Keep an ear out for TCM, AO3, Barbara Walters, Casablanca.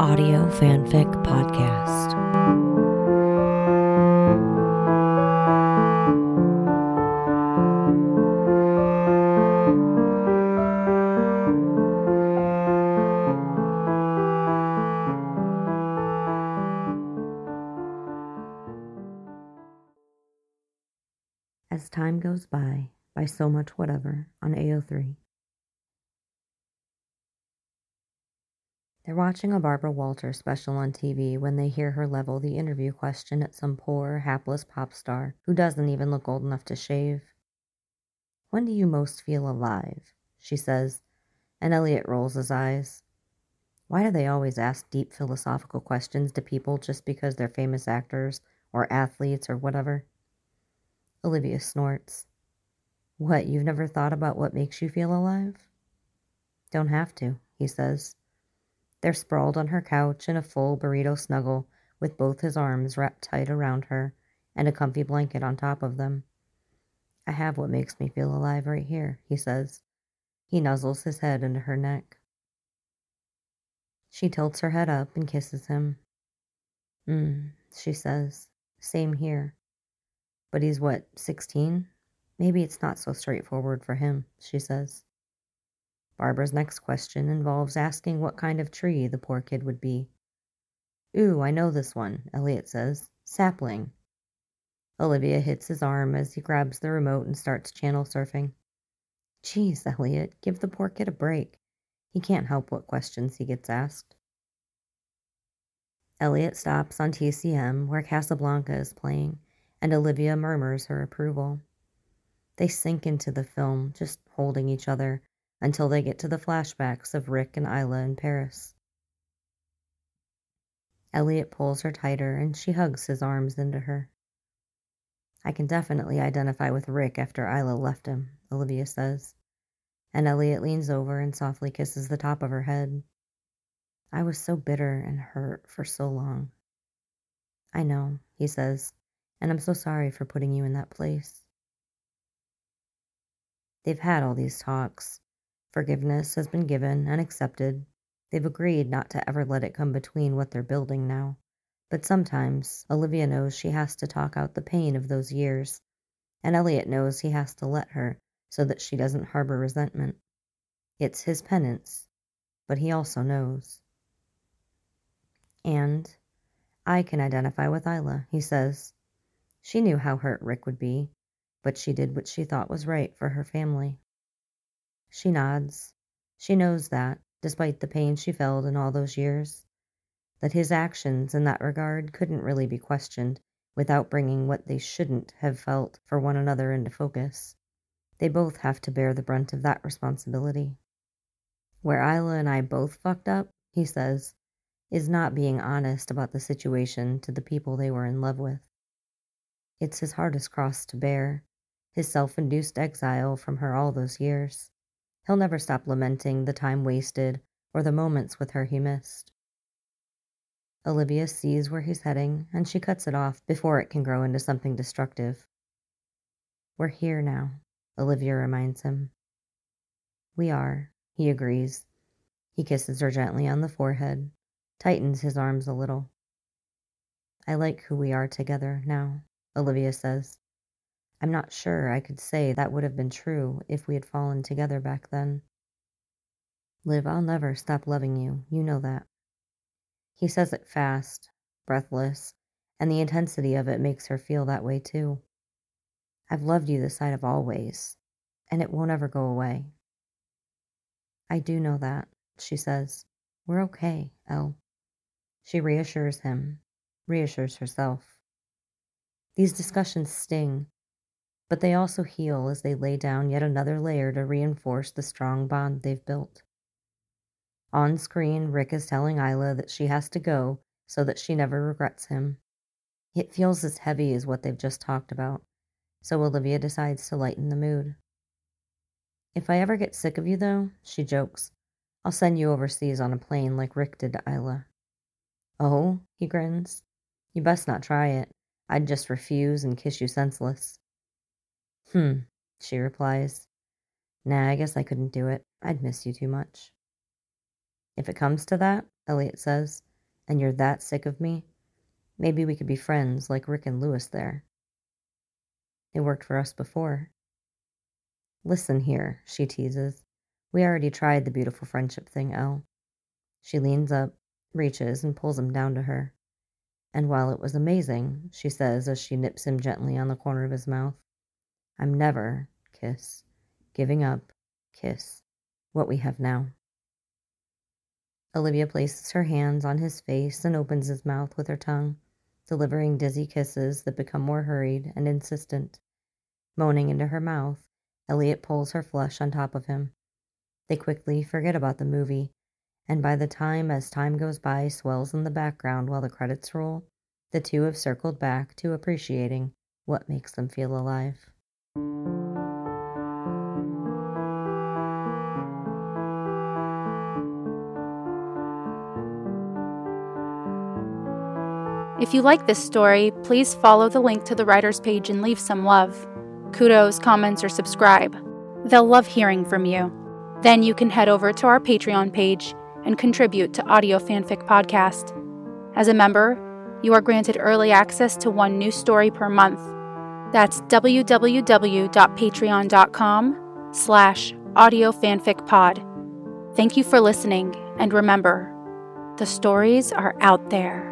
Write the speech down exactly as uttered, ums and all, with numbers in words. Audio Fanfic Podcast. As Time Goes By, by So Much Whatever, on A O three. They're watching a Barbara Walters special on T V when they hear her level the interview question at some poor, hapless pop star who doesn't even look old enough to shave. "When do you most feel alive?" she says, and Elliot rolls his eyes. Why do they always ask deep philosophical questions to people just because they're famous actors or athletes or whatever? Olivia snorts. "What, you've never thought about what makes you feel alive?" "Don't have to," he says. They're sprawled on her couch in a full burrito snuggle with both his arms wrapped tight around her and a comfy blanket on top of them. "I have what makes me feel alive right here," he says. He nuzzles his head into her neck. She tilts her head up and kisses him. Mm, she says. "Same here." "But he's what, sixteen? Maybe it's not so straightforward for him," she says. Barbara's next question involves asking what kind of tree the poor kid would be. "Ooh, I know this one," Elliot says. "Sapling." Olivia hits his arm as he grabs the remote and starts channel surfing. "Geez, Elliot, give the poor kid a break. He can't help what questions he gets asked." Elliot stops on T C M, where Casablanca is playing, and Olivia murmurs her approval. They sink into the film, just holding each other, until they get to the flashbacks of Rick and Isla in Paris. Elliot pulls her tighter, and she hugs his arms into her. "I can definitely identify with Rick after Isla left him," Olivia says, and Elliot leans over and softly kisses the top of her head. "I was so bitter and hurt for so long." "I know," he says, "and I'm so sorry for putting you in that place." They've had all these talks. Forgiveness has been given and accepted. They've agreed not to ever let it come between what they're building now. But sometimes, Olivia knows she has to talk out the pain of those years, and Elliot knows he has to let her so that she doesn't harbor resentment. It's his penance, but he also knows. "And I can identify with Isla," he says. "She knew how hurt Rick would be, but she did what she thought was right for her family." She nods. She knows that, despite the pain she felt in all those years, that his actions in that regard couldn't really be questioned without bringing what they shouldn't have felt for one another into focus. They both have to bear the brunt of that responsibility. "Where Isla and I both fucked up," he says, "is not being honest about the situation to the people they were in love with." It's his hardest cross to bear, his self-induced exile from her all those years. He'll never stop lamenting the time wasted or the moments with her he missed. Olivia sees where he's heading, and she cuts it off before it can grow into something destructive. "We're here now," Olivia reminds him. "We are," he agrees. He kisses her gently on the forehead, tightens his arms a little. "I like who we are together now," Olivia says. "I'm not sure I could say that would have been true if we had fallen together back then." "Liv, I'll never stop loving you, you know that." He says it fast, breathless, and the intensity of it makes her feel that way too. "I've loved you this side of always, and it won't ever go away." "I do know that," she says. "We're okay, Elle." She reassures him, reassures herself. These discussions sting, but they also heal as they lay down yet another layer to reinforce the strong bond they've built. On screen, Rick is telling Isla that she has to go so that she never regrets him. It feels as heavy as what they've just talked about, so Olivia decides to lighten the mood. "If I ever get sick of you, though," she jokes, "I'll send you overseas on a plane like Rick did to Isla." "Oh," he grins. "You best not try it. I'd just refuse and kiss you senseless." Hmm, she replies. Nah, I guess I couldn't do it. I'd miss you too much." "If it comes to that," Elliot says, And you're that sick of me? Maybe we could be friends like Rick and Lewis there. It worked for us before. Listen here, she teases. We already tried the beautiful friendship thing, Elle. She leans up, reaches, and pulls him down to her. And while it was amazing, she says as she nips him gently on the corner of his mouth, I'm never, kiss, giving up, kiss, what we have now. Olivia places her hands on his face and opens his mouth with her tongue, delivering dizzy kisses that become more hurried and insistent. Moaning into her mouth, Elliot pulls her flush on top of him. They quickly forget about the movie, and by the time as time goes by swells in the background while the credits roll, the two have circled back to appreciating what makes them feel alive. If you like this story, please follow the link to the writer's page and leave some love. Kudos, comments, or subscribe. They'll love hearing from you. Then you can head over to our Patreon page and contribute to Audio Fanfic Podcast. As a member, you are granted early access to one new story per month. That's www.patreon.com slash audiofanficpod. Thank you for listening, and remember, the stories are out there.